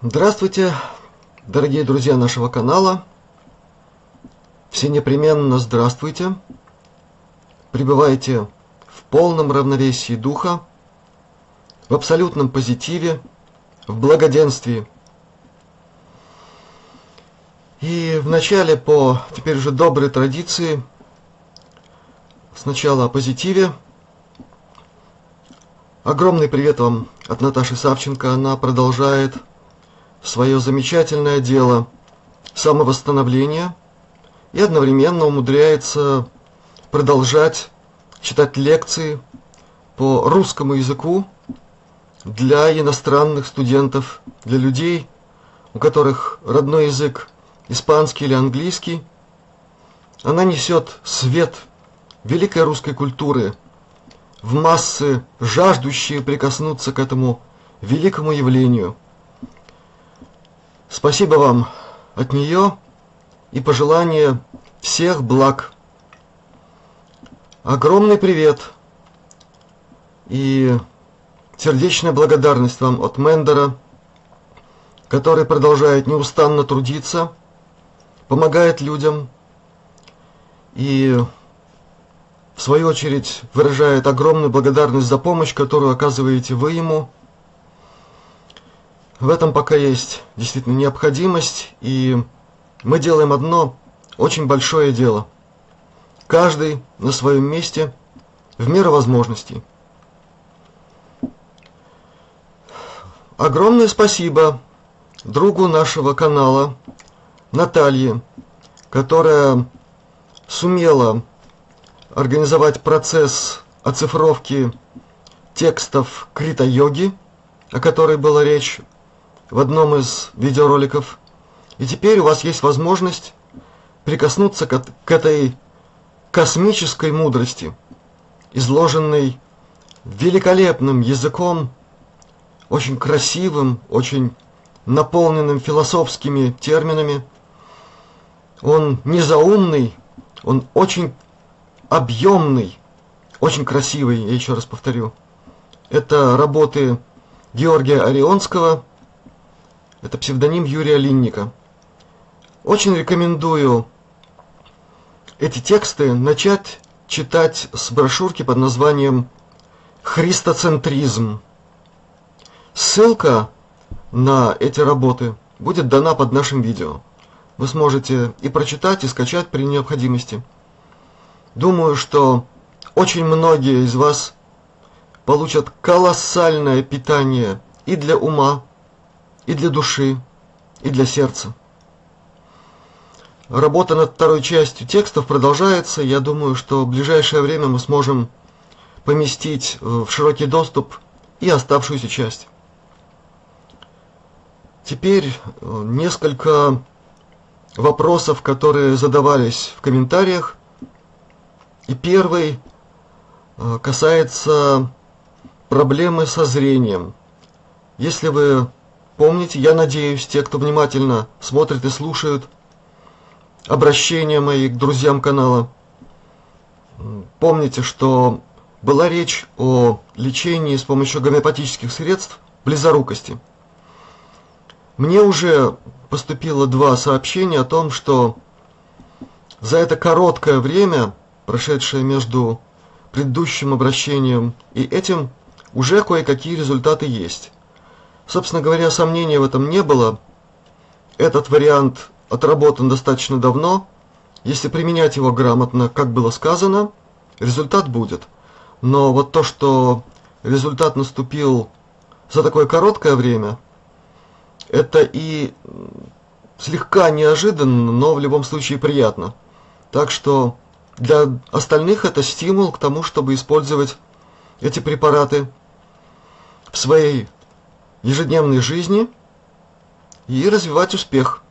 Здравствуйте, дорогие друзья нашего канала. Все непременно здравствуйте. Пребывайте в полном равновесии духа, в абсолютном позитиве, в благоденствии. И вначале по теперь уже доброй традиции, сначала о позитиве. Огромный привет вам от Наташи Савченко. Она продолжает свое замечательное дело самовосстановления и одновременно умудряется продолжать читать лекции по русскому языку для иностранных студентов, для людей, у которых родной язык испанский или английский. Она несет свет великой русской культуры в массы, жаждущие прикоснуться к этому великому явлению. Спасибо вам от нее и пожелание всех благ. Огромный привет и сердечная благодарность вам от Мэндора, который продолжает неустанно трудиться, помогает людям и, в свою очередь, выражает огромную благодарность за помощь, которую оказываете вы ему. В этом пока есть действительно необходимость, и мы делаем одно очень большое дело. Каждый на своем месте, в меру возможностей. Огромное спасибо другу нашего канала Наталье, которая сумела организовать процесс оцифровки текстов Крита-йоги, о которой была речь в одном из видеороликов. И теперь у вас есть возможность прикоснуться к этой космической мудрости, изложенной великолепным языком, очень красивым, очень наполненным философскими терминами. Он не заумный, он очень объемный, очень красивый, я еще раз повторю. Это работы Георгия Орионского, это псевдоним Юрия Линника. Очень рекомендую эти тексты начать читать с брошюрки под названием «Христоцентризм». Ссылка на эти работы будет дана под нашим видео. Вы сможете и прочитать, и скачать при необходимости. Думаю, что очень многие из вас получат колоссальное питание и для ума, и для души, и для сердца. Работа над второй частью текстов продолжается. Я думаю, что в ближайшее время мы сможем поместить в широкий доступ и оставшуюся часть. Теперь несколько вопросов, которые задавались в комментариях. И первый касается проблемы со зрением. Если вы помните, я надеюсь, те, кто внимательно смотрит и слушает обращения мои к друзьям канала, помните, что была речь о лечении с помощью гомеопатических средств близорукости. Мне уже поступило два сообщения о том, что за это короткое время, прошедшее между предыдущим обращением и этим, уже кое-какие результаты есть. Собственно говоря, сомнений в этом не было. Этот вариант отработан достаточно давно. Если применять его грамотно, как было сказано, результат будет. Но вот то, что результат наступил за такое короткое время, это и слегка неожиданно, но в любом случае приятно. Так что для остальных это стимул к тому, чтобы использовать эти препараты в своей ежедневной жизни и развивать успех.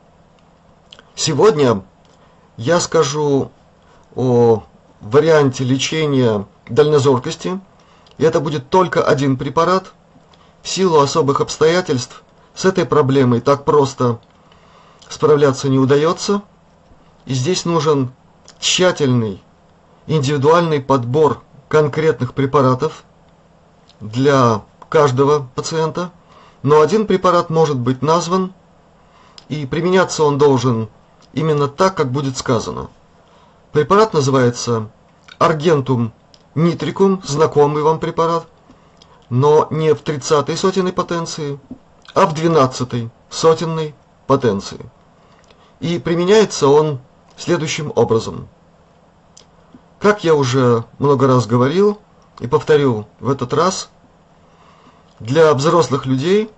Сегодня я скажу о варианте лечения дальнозоркости. И это будет только один препарат. В силу особых обстоятельств с этой проблемой так просто справляться не удается. И здесь нужен тщательный индивидуальный подбор конкретных препаратов для каждого пациента, но один препарат может быть назван, и применяться он должен именно так, как будет сказано. Препарат называется аргентум нитрикум, знакомый вам препарат, но не в 30-й сотенной потенции, а в 12-й сотенной потенции. И применяется он следующим образом. Как я уже много раз говорил и повторю в этот раз, для взрослых людей,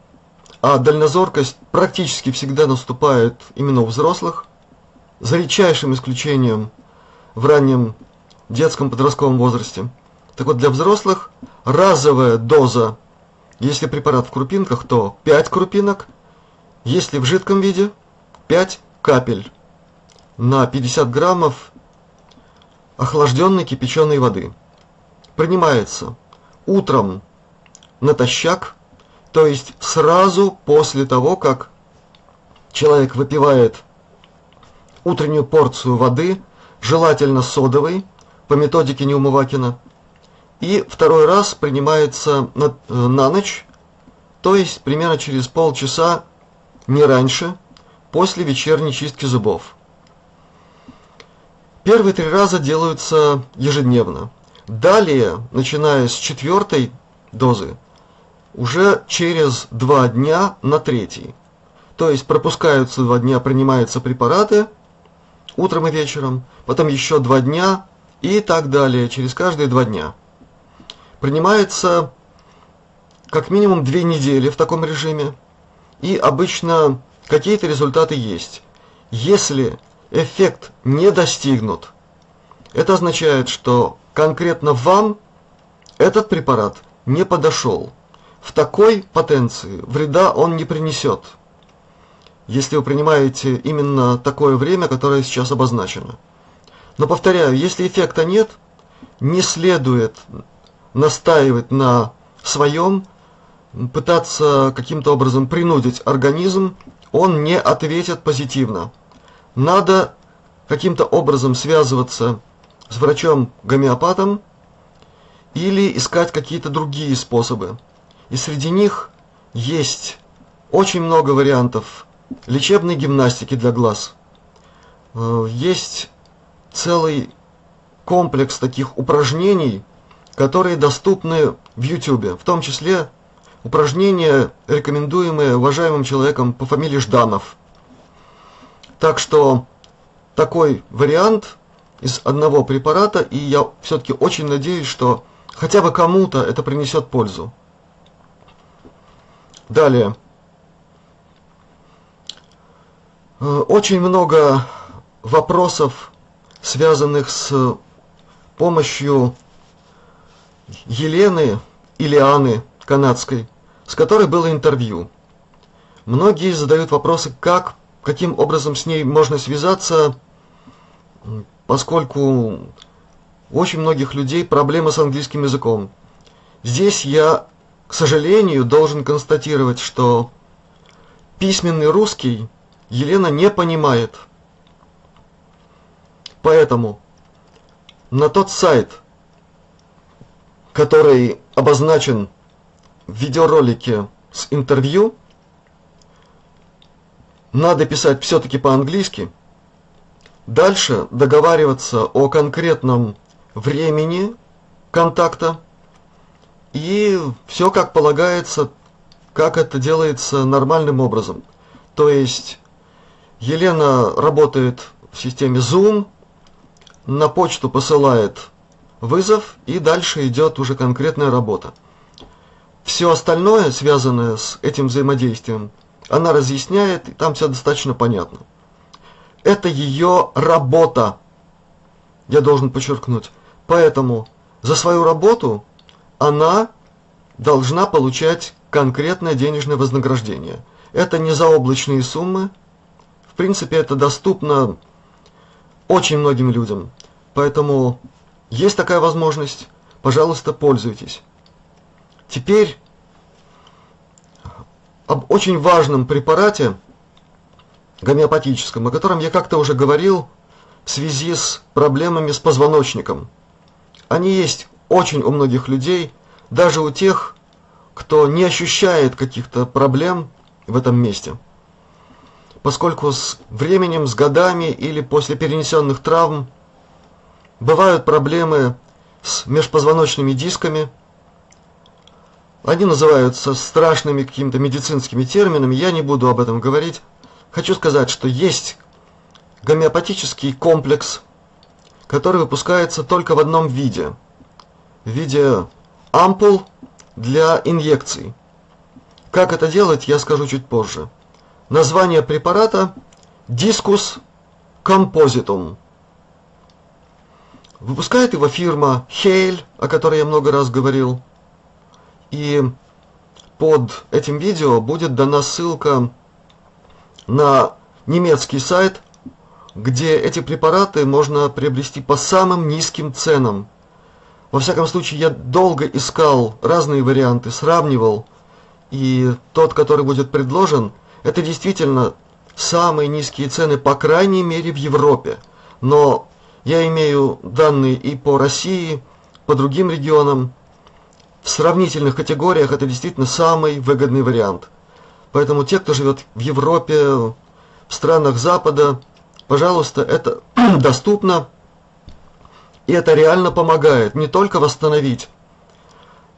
а дальнозоркость практически всегда наступает именно у взрослых, за редчайшим исключением в раннем детском подростковом возрасте. Так вот, для взрослых разовая доза, если препарат в крупинках, то 5 крупинок, если в жидком виде, 5 капель на 50 граммов охлажденной кипяченой воды. Принимается утром натощак, то есть сразу после того, как человек выпивает утреннюю порцию воды, желательно содовой, по методике Неумывакина, и второй раз принимается на ночь, то есть примерно через полчаса, не раньше, после вечерней чистки зубов. Первые три раза делаются ежедневно. Далее, начиная с четвертой дозы, уже через 2 дня на третий. То есть пропускаются 2 дня, принимаются препараты утром и вечером, потом еще 2 дня и так далее, через каждые 2 дня. Принимается как минимум 2 недели в таком режиме, и обычно какие-то результаты есть. Если эффект не достигнут, это означает, что конкретно вам этот препарат не подошел. В такой потенции вреда он не принесет, если вы принимаете именно такое время, которое сейчас обозначено. Но повторяю, если эффекта нет, не следует настаивать на своем, пытаться каким-то образом принудить организм, он не ответит позитивно. Надо каким-то образом связываться с врачом-гомеопатом или искать какие-то другие способы. И среди них есть очень много вариантов лечебной гимнастики для глаз. Есть целый комплекс таких упражнений, которые доступны в YouTube, в том числе упражнения, рекомендуемые уважаемым человеком по фамилии Жданов. Так что такой вариант из одного препарата, и я все-таки очень надеюсь, что хотя бы кому-то это принесет пользу. Далее. Очень много вопросов, связанных с помощью Елены Илианы Канадской, с которой было интервью. Многие задают вопросы, каким образом с ней можно связаться, поскольку у очень многих людей проблемы с английским языком. Здесь я, к сожалению, должен констатировать, что письменный русский Елена не понимает. Поэтому на тот сайт, который обозначен в видеоролике с интервью, надо писать все-таки по-английски. Дальше договариваться о конкретном времени контакта. И все как полагается, как это делается нормальным образом. То есть Елена работает в системе Zoom, на почту посылает вызов, и дальше идет уже конкретная работа. Все остальное, связанное с этим взаимодействием, она разъясняет, и там все достаточно понятно. Это ее работа, я должен подчеркнуть. Поэтому за свою работу она должна получать конкретное денежное вознаграждение. Это не заоблачные суммы. В принципе, это доступно очень многим людям. Поэтому есть такая возможность. Пожалуйста, пользуйтесь. Теперь об очень важном препарате гомеопатическом, о котором я как-то уже говорил в связи с проблемами с позвоночником. Они есть очень у многих людей, даже у тех, кто не ощущает каких-то проблем в этом месте, поскольку с временем, с годами или после перенесенных травм бывают проблемы с межпозвоночными дисками. Они называются страшными какими-то медицинскими терминами, я не буду об этом говорить. Хочу сказать, что есть гомеопатический комплекс, который выпускается только в одном виде. В виде ампул для инъекций. Как это делать, я скажу чуть позже. Название препарата Discus Compositum. Выпускает его фирма Hael, о которой я много раз говорил. И под этим видео будет дана ссылка на немецкий сайт, где эти препараты можно приобрести по самым низким ценам. Во всяком случае, я долго искал разные варианты, сравнивал, и тот, который будет предложен, это действительно самые низкие цены, по крайней мере, в Европе. Но я имею данные и по России, по другим регионам. В сравнительных категориях это действительно самый выгодный вариант. Поэтому те, кто живет в Европе, в странах Запада, пожалуйста, это доступно. И это реально помогает не только восстановить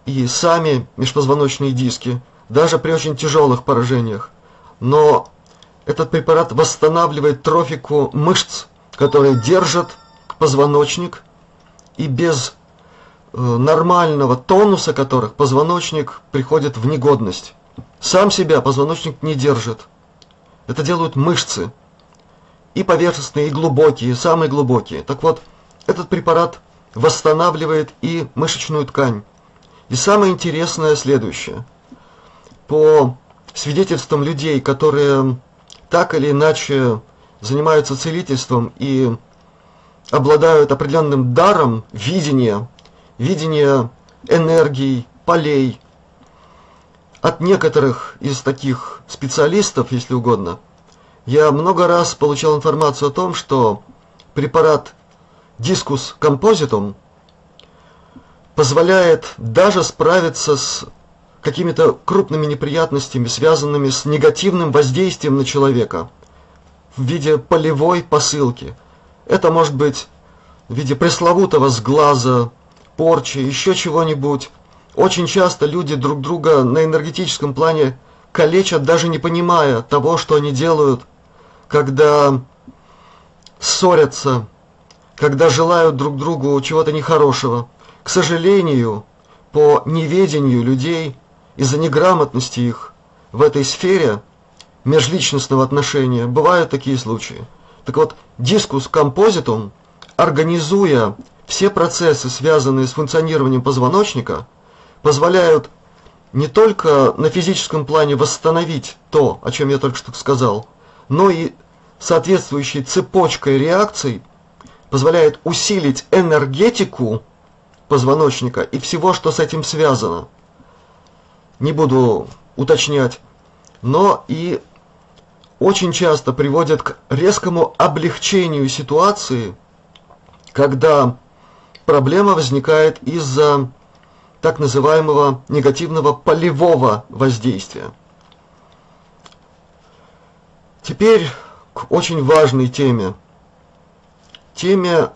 и сами межпозвоночные диски, даже при очень тяжелых поражениях, но этот препарат восстанавливает трофику мышц, которые держат позвоночник, и без нормального тонуса которых позвоночник приходит в негодность. Сам себя позвоночник не держит. Это делают мышцы. И поверхностные, и глубокие, самые глубокие. Так вот, этот препарат восстанавливает и мышечную ткань. И самое интересное следующее. По свидетельствам людей, которые так или иначе занимаются целительством и обладают определенным даром видения, энергий, полей. От некоторых из таких специалистов, если угодно, я много раз получал информацию о том, что препарат Discus Compositum позволяет даже справиться с какими-то крупными неприятностями, связанными с негативным воздействием на человека в виде полевой посылки. Это может быть в виде пресловутого сглаза, порчи, еще чего-нибудь. Очень часто люди друг друга на энергетическом плане калечат, даже не понимая того, что они делают, когда ссорятся, когда желают друг другу чего-то нехорошего. К сожалению, по неведению людей, из-за неграмотности их в этой сфере межличностного отношения, бывают такие случаи. Так вот, Discus Compositum, организуя все процессы, связанные с функционированием позвоночника, позволяют не только на физическом плане восстановить то, о чем я только что сказал, но и соответствующей цепочкой реакций позволяет усилить энергетику позвоночника и всего, что с этим связано. Не буду уточнять, но и очень часто приводит к резкому облегчению ситуации, когда проблема возникает из-за так называемого негативного полевого воздействия. Теперь к очень важной теме. Теме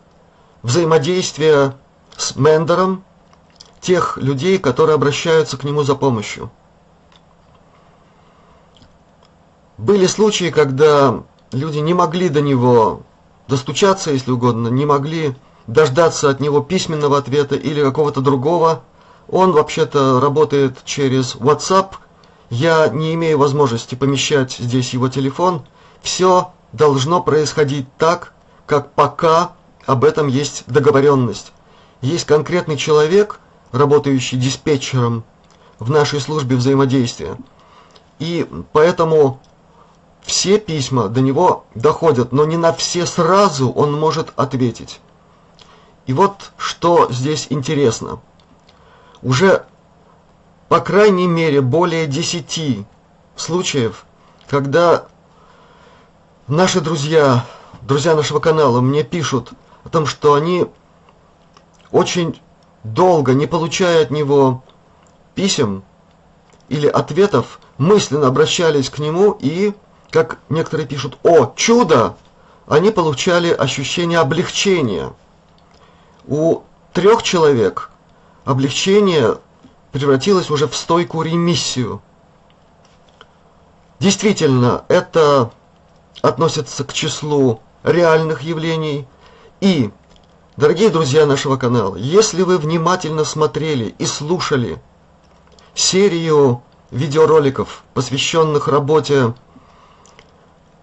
взаимодействия с Мэндором тех людей, которые обращаются к нему за помощью. Были случаи, когда люди не могли до него достучаться, если угодно, не могли дождаться от него письменного ответа или какого-то другого. Он вообще-то работает через WhatsApp. Я не имею возможности помещать здесь его телефон. Все должно происходить так, как пока об этом есть договоренность. Есть конкретный человек, работающий диспетчером в нашей службе взаимодействия. И поэтому все письма до него доходят, но не на все сразу он может ответить. И вот что здесь интересно. Уже, по крайней мере, более 10 случаев, когда наши друзья нашего канала мне пишут о том, что они очень долго, не получая от него писем, или ответов мысленно обращались к нему и, как некоторые пишут, «О, чудо!», они получали ощущение облегчения. У 3 человек облегчение превратилось уже в стойкую ремиссию. Действительно, это относится к числу реальных явлений. И, дорогие друзья нашего канала, если вы внимательно смотрели и слушали серию видеороликов, посвященных работе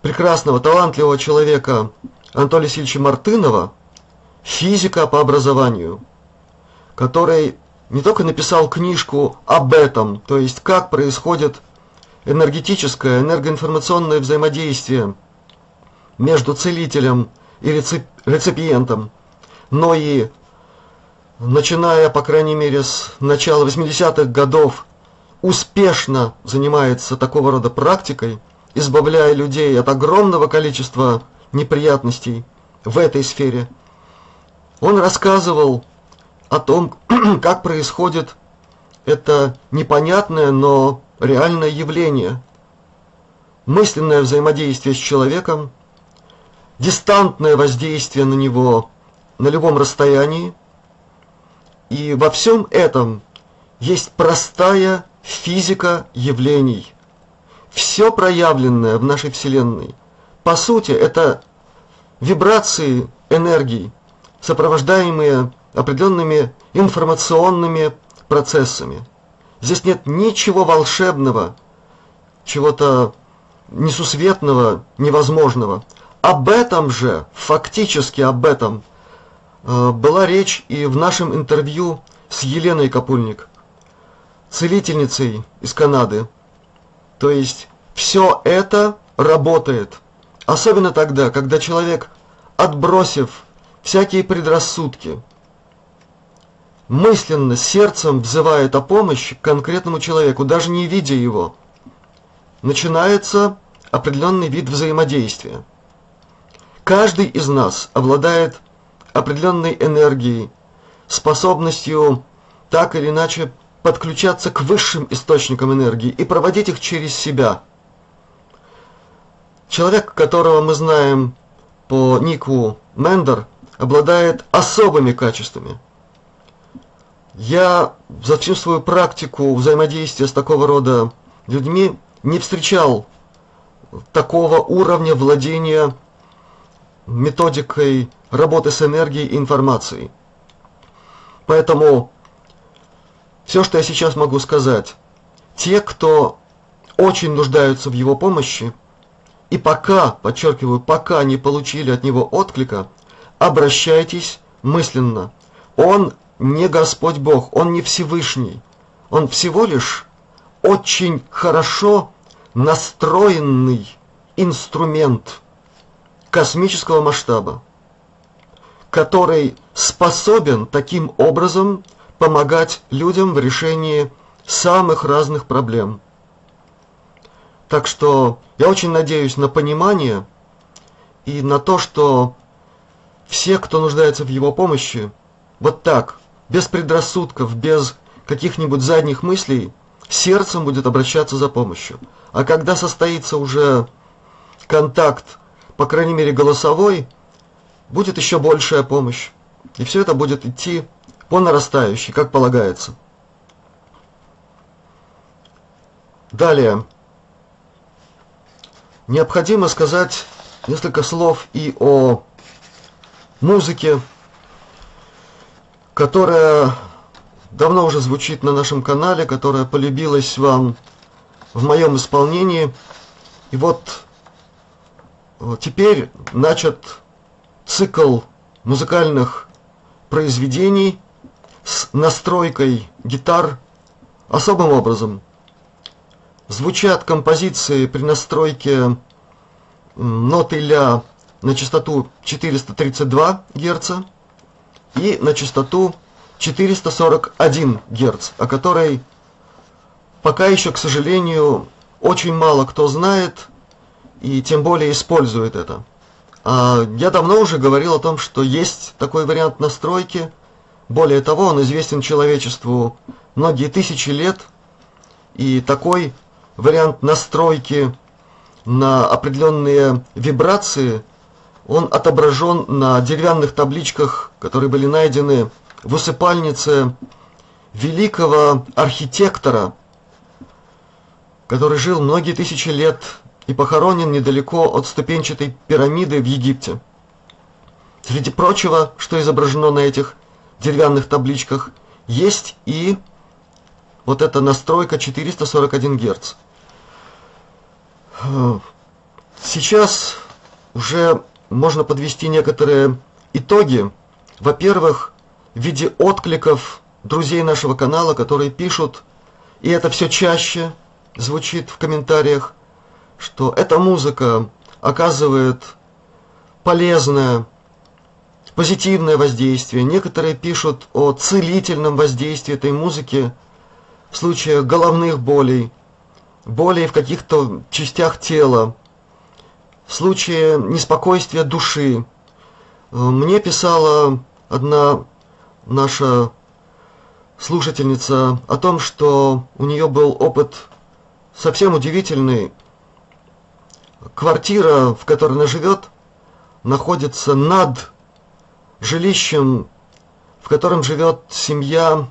прекрасного, талантливого человека Анатолия Сильчи Мартынова, физика по образованию, который не только написал книжку об этом, то есть как происходит энергетическое, энергоинформационное взаимодействие между целителем и реципиентом, но и, начиная, по крайней мере, с начала 80-х годов, успешно занимается такого рода практикой, избавляя людей от огромного количества неприятностей в этой сфере. Он рассказывал о том, как происходит это непонятное, но реальное явление. Мысленное взаимодействие с человеком, дистантное воздействие на него на любом расстоянии. И во всем этом есть простая физика явлений. Все проявленное в нашей Вселенной, по сути, это вибрации энергии, сопровождаемые определенными информационными процессами. Здесь нет ничего волшебного, чего-то несусветного, невозможного. Об этом же, фактически об этом, была речь и в нашем интервью с Еленой Капульник, целительницей из Канады. То есть все это работает. Особенно тогда, когда человек, отбросив всякие предрассудки, мысленно, сердцем взывает о помощи к конкретному человеку, даже не видя его, начинается определенный вид взаимодействия. Каждый из нас обладает определенной энергией, способностью так или иначе подключаться к высшим источникам энергии и проводить их через себя. Человек, которого мы знаем по нику Мэндор, обладает особыми качествами. Я за всю свою практику взаимодействия с такого рода людьми не встречал такого уровня владения методикой работы с энергией и информацией. Поэтому все, что я сейчас могу сказать, те, кто очень нуждаются в его помощи и пока, подчеркиваю, пока не получили от него отклика, обращайтесь мысленно. Он не Господь Бог, Он не Всевышний. Он всего лишь очень хорошо настроенный инструмент космического масштаба, который способен таким образом помогать людям в решении самых разных проблем. Так что я очень надеюсь на понимание и на то, что все, кто нуждается в его помощи, вот так, без предрассудков, без каких-нибудь задних мыслей, сердцем будет обращаться за помощью. А когда состоится уже контакт, по крайней мере голосовой, будет еще большая помощь. И все это будет идти по нарастающей, как полагается. Далее. Необходимо сказать несколько слов и о музыке, которая давно уже звучит на нашем канале, которая полюбилась вам в моем исполнении. И вот теперь начат цикл музыкальных произведений с настройкой гитар особым образом. Звучат композиции при настройке ноты ля на частоту 432 Гц. И на частоту 441 Гц, о которой пока еще, к сожалению, очень мало кто знает и тем более использует это. А я давно уже говорил о том, что есть такой вариант настройки. Более того, он известен человечеству многие тысячи лет. И такой вариант настройки на определенные вибрации, он отображен на деревянных табличках, которые были найдены в усыпальнице великого архитектора, который жил многие тысячи лет и похоронен недалеко от ступенчатой пирамиды в Египте. Среди прочего, что изображено на этих деревянных табличках, есть и вот эта настройка 441 Гц. Сейчас уже можно подвести некоторые итоги. Во-первых, в виде откликов друзей нашего канала, которые пишут, и это все чаще звучит в комментариях, что эта музыка оказывает полезное, позитивное воздействие. Некоторые пишут о целительном воздействии этой музыки в случае головных болей, болей в каких-то частях тела, в случае неспокойствия души. Мне писала одна наша слушательница о том, что у нее был опыт совсем удивительный. Квартира, в которой она живет, находится над жилищем, в котором живет семья,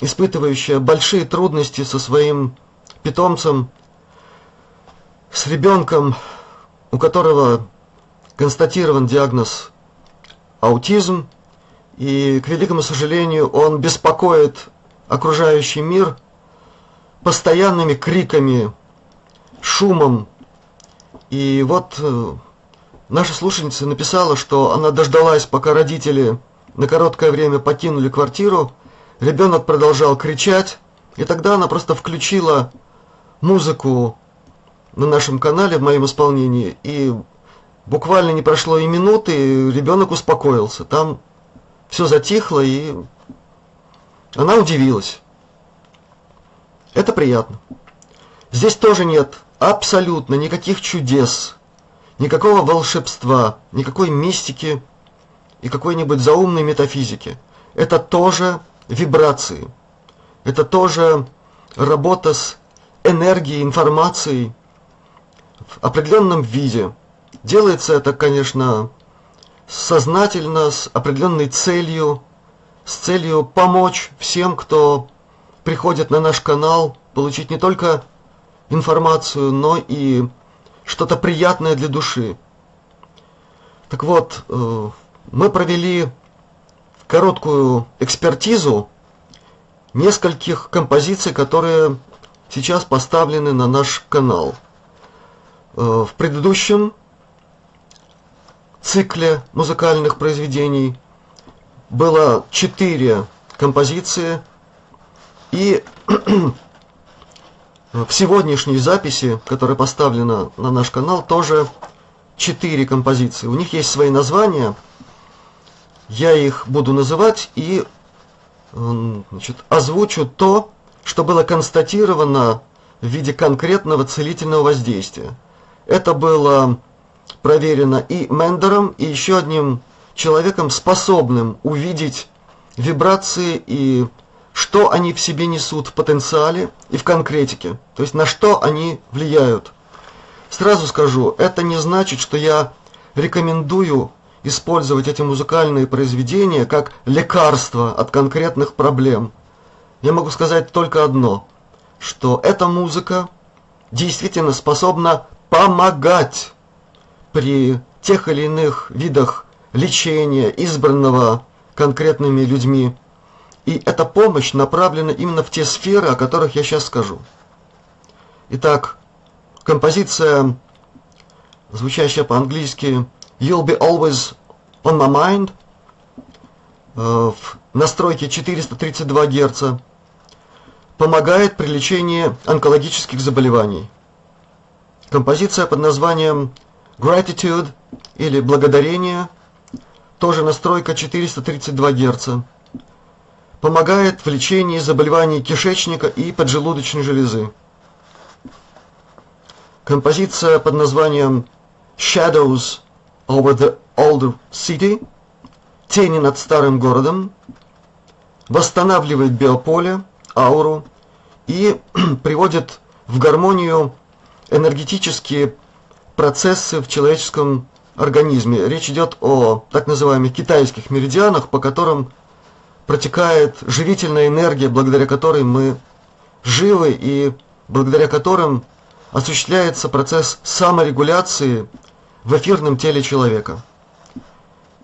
испытывающая большие трудности со своим питомцем, с ребенком, у которого констатирован диагноз аутизм, и, к великому сожалению, он беспокоит окружающий мир постоянными криками, шумом. И вот наша слушательница написала, что она дождалась, пока родители на короткое время покинули квартиру, ребенок продолжал кричать, и тогда она просто включила музыку на нашем канале в моем исполнении, и буквально не прошло и минуты, и ребенок успокоился. Там все затихло, и она удивилась. Это приятно. Здесь тоже нет абсолютно никаких чудес, никакого волшебства, никакой мистики и какой-нибудь заумной метафизики. Это тоже вибрации. Это тоже работа с энергией, информацией в определенном виде. Делается это, конечно, сознательно, с определенной целью, с целью помочь всем, кто приходит на наш канал, получить не только информацию, но и что-то приятное для души. Так вот, мы провели короткую экспертизу нескольких композиций, которые сейчас поставлены на наш канал. В предыдущем цикле музыкальных произведений было 4 композиции, и в сегодняшней записи, которая поставлена на наш канал, тоже 4 композиции. У них есть свои названия, я их буду называть и, значит, озвучу то, что было констатировано в виде конкретного целительного воздействия. Это было проверено и Мэндором, и еще одним человеком, способным увидеть вибрации и что они в себе несут в потенциале и в конкретике, то есть на что они влияют. Сразу скажу, это не значит, что я рекомендую использовать эти музыкальные произведения как лекарство от конкретных проблем. Я могу сказать только одно, что эта музыка действительно способна помогать при тех или иных видах лечения, избранного конкретными людьми. И эта помощь направлена именно в те сферы, о которых я сейчас скажу. Итак, композиция, звучащая по-английски «You'll be always on my mind» в настройке 432 Гц, помогает при лечении онкологических заболеваний. Композиция под названием «Gratitude» или «Благодарение», тоже настройка 432 Гц, помогает в лечении заболеваний кишечника и поджелудочной железы. Композиция под названием «Shadows over the Old City» – «Тени над старым городом» – восстанавливает биополе, ауру и приводит в гармонию энергетические процессы в человеческом организме. Речь идет о так называемых китайских меридианах, по которым протекает живительная энергия, благодаря которой мы живы и благодаря которым осуществляется процесс саморегуляции в эфирном теле человека.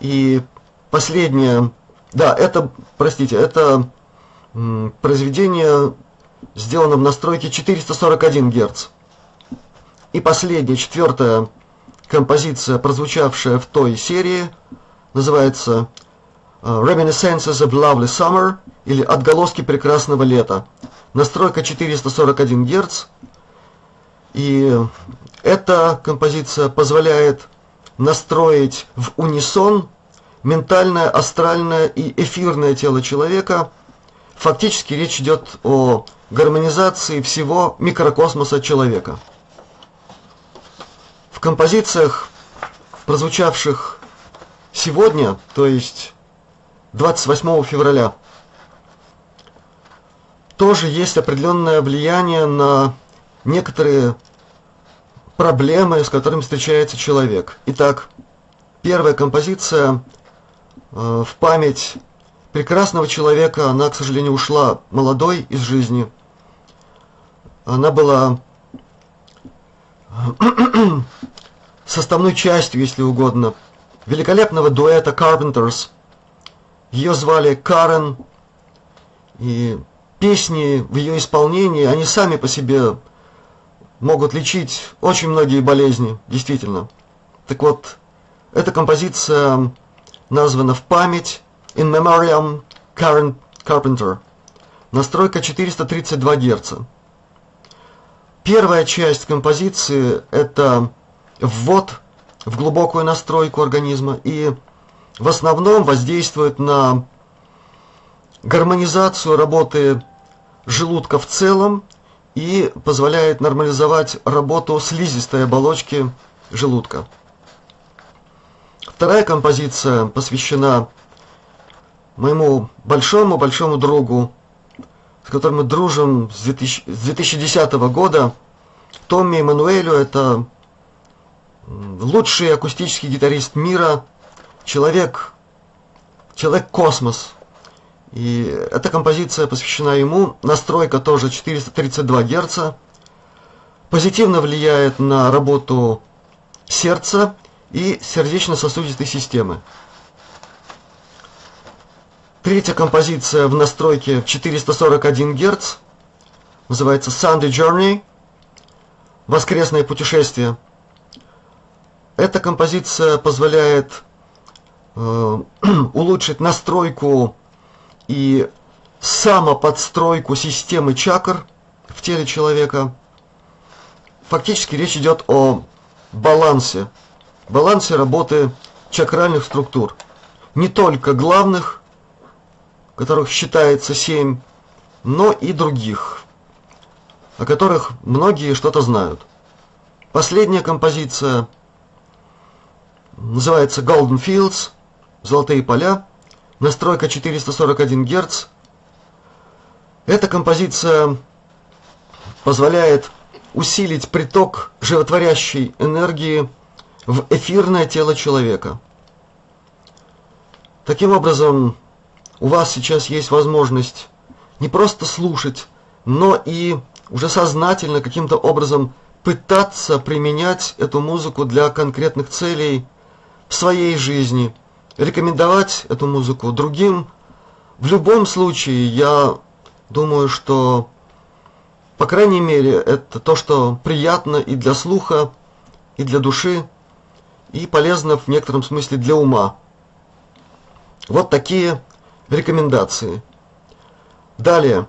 И последнее, да, это, простите, это произведение сделано в настройке 441 Гц. И последняя, четвертая композиция, прозвучавшая в той серии, называется Reminiscences of Lovely Summer, или «Отголоски прекрасного лета». Настройка 441 Гц. И эта композиция позволяет настроить в унисон ментальное, астральное и эфирное тело человека. Фактически речь идет о гармонизации всего микрокосмоса человека. В композициях, прозвучавших сегодня, то есть 28 февраля, тоже есть определенное влияние на некоторые проблемы, с которыми встречается человек. Итак, первая композиция в память прекрасного человека, она, к сожалению, ушла молодой из жизни. Она была составной частью, если угодно, великолепного дуэта Carpenters. Ее звали Карен, и песни в ее исполнении, они сами по себе могут лечить очень многие болезни, действительно. Так вот, эта композиция названа в память In Memoriam Karen Carpenter. Настройка 432 Гц. Первая часть композиции – это ввод в глубокую настройку организма, и в основном воздействует на гармонизацию работы желудка в целом и позволяет нормализовать работу слизистой оболочки желудка. Вторая композиция посвящена моему большому другу, с которым мы дружим с 2010 года, Томми Эммануэлю. Это лучший акустический гитарист мира, человек-космос. И эта композиция посвящена ему. Настройка тоже 432 Гц. Позитивно влияет на работу сердца и сердечно-сосудистой системы. Третья композиция в настройке 441 Гц. Называется Sunday Journey. Воскресное путешествие. Эта композиция позволяет улучшить настройку и самоподстройку системы чакр в теле человека. Фактически речь идет о балансе, работы чакральных структур. Не только главных, которых считается 7, но и других, о которых многие что-то знают. Последняя композиция называется Golden Fields. «Золотые поля», настройка 441 Гц. Эта композиция позволяет усилить приток животворящей энергии в эфирное тело человека. Таким образом, у вас сейчас есть возможность не просто слушать, но и уже сознательно каким-то образом пытаться применять эту музыку для конкретных целей в своей жизни, рекомендовать эту музыку другим. В любом случае, я думаю, что, по крайней мере, это то, что приятно и для слуха, и для души, и полезно в некотором смысле для ума. Вот такие рекомендации. Далее,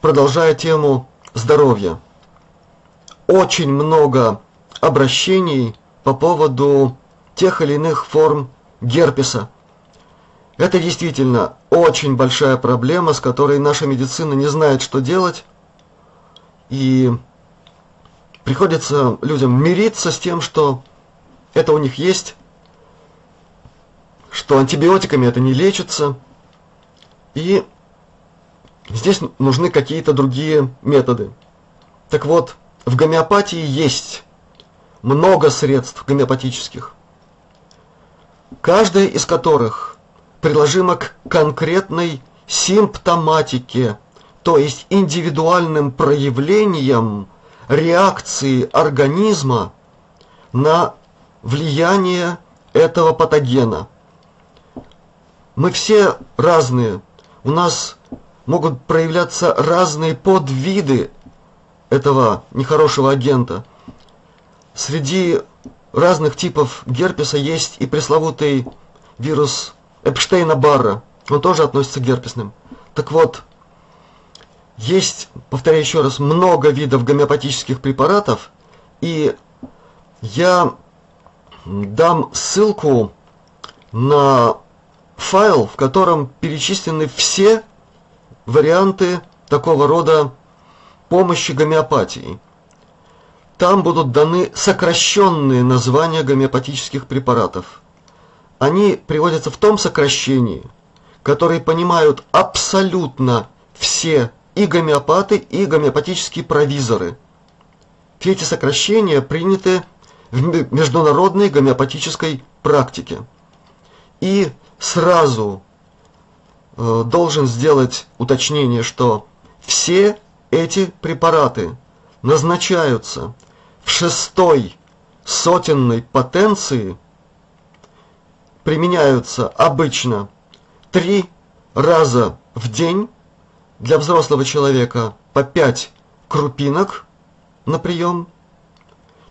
продолжая тему здоровья. Очень много обращений по поводу тех или иных форм герпеса. Это действительно очень большая проблема, с которой наша медицина не знает, что делать. И приходится людям мириться с тем, что это у них есть, что антибиотиками это не лечится. И Здесь нужны какие-то другие методы. Так вот, в гомеопатии есть много средств гомеопатических, каждая из которых приложима к конкретной симптоматике, то есть индивидуальным проявлениям реакции организма на влияние этого патогена. Мы все разные, у нас могут проявляться разные подвиды этого нехорошего агента. Среди разных типов герпеса есть и пресловутый вирус Эпштейна-Барра, он тоже относится к герпесным. Так вот, есть, повторяю еще раз, много видов гомеопатических препаратов, и я дам ссылку на файл, в котором перечислены все варианты такого рода помощи гомеопатии. Там будут даны сокращенные названия гомеопатических препаратов. Они приводятся в том сокращении, которое понимают абсолютно все и гомеопаты, и гомеопатические провизоры. Все эти сокращения приняты в международной гомеопатической практике. И сразу должен сделать уточнение, что все эти препараты назначаются в 6-й сотенной потенции, применяются обычно 3 раза в день, для взрослого человека по 5 крупинок на прием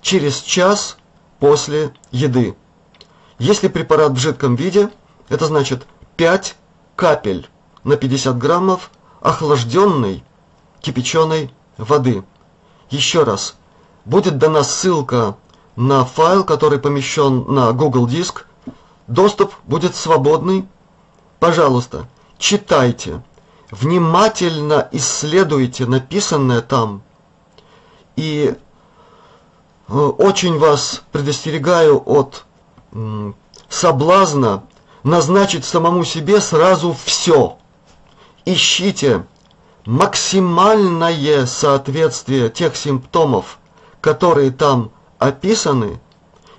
через час после еды. Если препарат в жидком виде, это значит 5 капель на 50 граммов охлажденной кипяченой воды. Еще раз, будет дана ссылка на файл, который помещен на Google Диск. Доступ будет свободный. Пожалуйста, читайте. Внимательно исследуйте написанное там. И очень вас предостерегаю от соблазна назначить самому себе сразу все. Ищите максимальное соответствие тех симптомов, которые там описаны.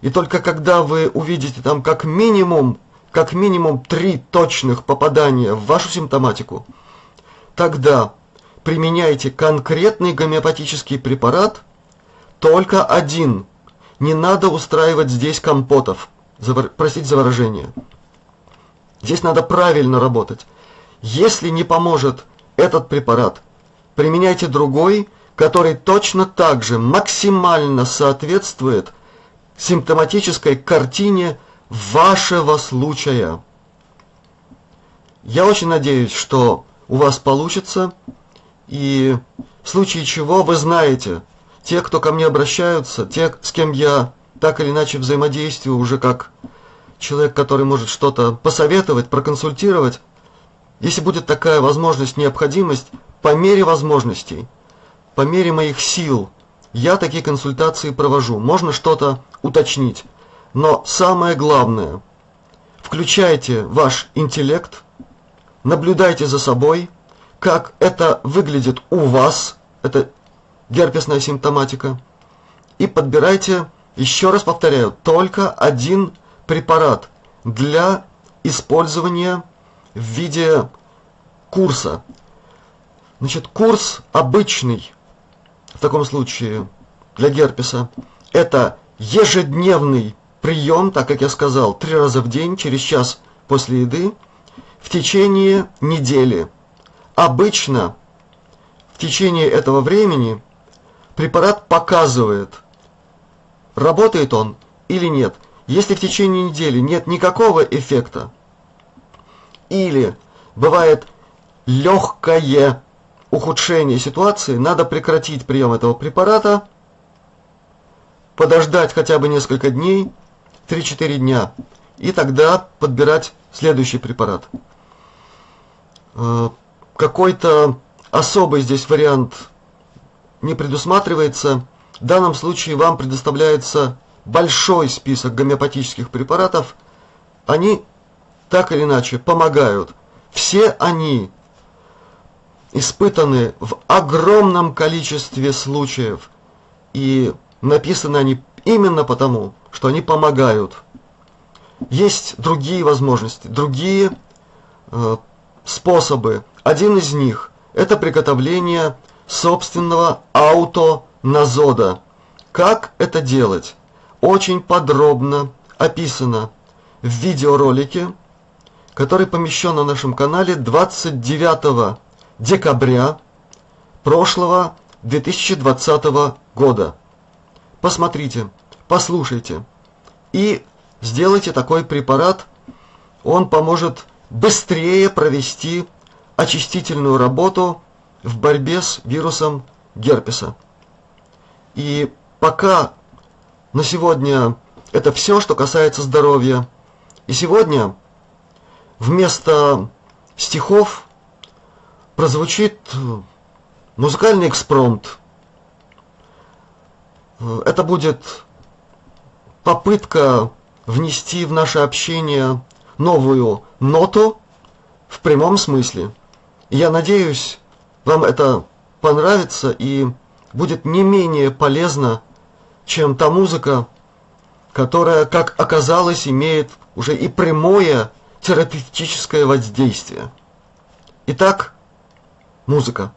И только когда вы увидите там как минимум 3 точных попадания в вашу симптоматику, тогда применяйте конкретный гомеопатический препарат, только один. Не надо устраивать здесь компотов, простите за выражение. Здесь надо правильно работать. Если не поможет этот препарат, применяйте другой, который точно так же максимально соответствует симптоматической картине вашего случая. Я очень надеюсь, что у вас получится, и в случае чего вы знаете, те, кто ко мне обращаются, те, с кем я так или иначе взаимодействую уже как человек, который может что-то посоветовать, проконсультировать, если будет такая возможность, необходимость, по мере возможностей, по мере моих сил, я такие консультации провожу, можно что-то уточнить. Но самое главное, включайте ваш интеллект, наблюдайте за собой, как это выглядит у вас, это герпесная симптоматика, и подбирайте, еще раз повторяю, только один препарат для использования в виде курса. Значит, курс обычный, в таком случае для герпеса, это ежедневный прием, так как я сказал, 3 раза в день, через час после еды, в течение недели. Обычно в течение этого времени препарат показывает, работает он или нет. Если в течение недели нет никакого эффекта, или бывает легкое ухудшение ситуации, надо прекратить прием этого препарата, подождать хотя бы несколько дней, 3-4 дня, и тогда подбирать следующий препарат. Какой-то особый здесь вариант не предусматривается. В данном случае вам предоставляется большой список гомеопатических препаратов. Они так или иначе помогают. Все они испытаны в огромном количестве случаев, и написаны они именно потому, что они помогают. Есть другие возможности, другие способы. Один из них – это приготовление собственного аутоназода. Как это делать? Очень подробно описано в видеоролике, который помещен на нашем канале 29 декабря прошлого 2020 года. Посмотрите, послушайте и сделайте такой препарат. Он поможет быстрее провести очистительную работу в борьбе с вирусом герпеса. И пока на сегодня это все, что касается здоровья. И сегодня вместо стихов прозвучит музыкальный экспромт. Это будет попытка внести в наше общение новую ноту в прямом смысле. Я надеюсь, вам это понравится и будет не менее полезно, чем та музыка, которая, как оказалось, имеет уже и прямое терапевтическое воздействие. Итак, музыка.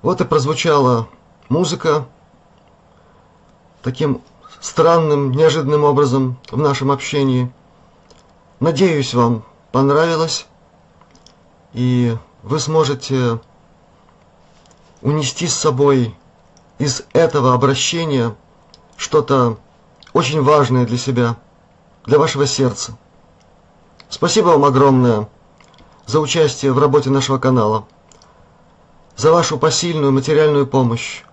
Вот и прозвучала музыка таким странным, неожиданным образом в нашем общении. Надеюсь, вам понравилось, и вы сможете унести с собой из этого обращения что-то очень важное для себя, для вашего сердца. Спасибо вам огромное за участие в работе нашего канала, за вашу посильную материальную помощь,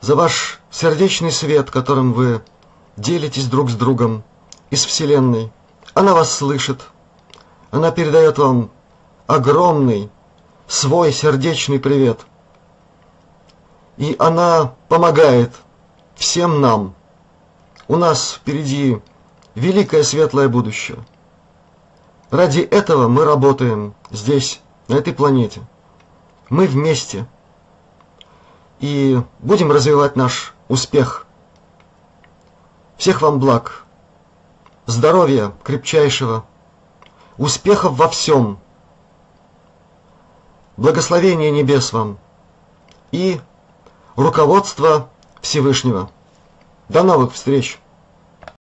за ваш сердечный свет, которым вы делитесь друг с другом из Вселенной. Она вас слышит, она передает вам огромный свой сердечный привет. И она помогает всем нам. У нас впереди великое светлое будущее. Ради этого мы работаем здесь, на этой планете. Мы вместе и будем развивать наш успех. Всех вам благ, здоровья крепчайшего, успехов во всем, благословения небес вам и руководства Всевышнего. До новых встреч!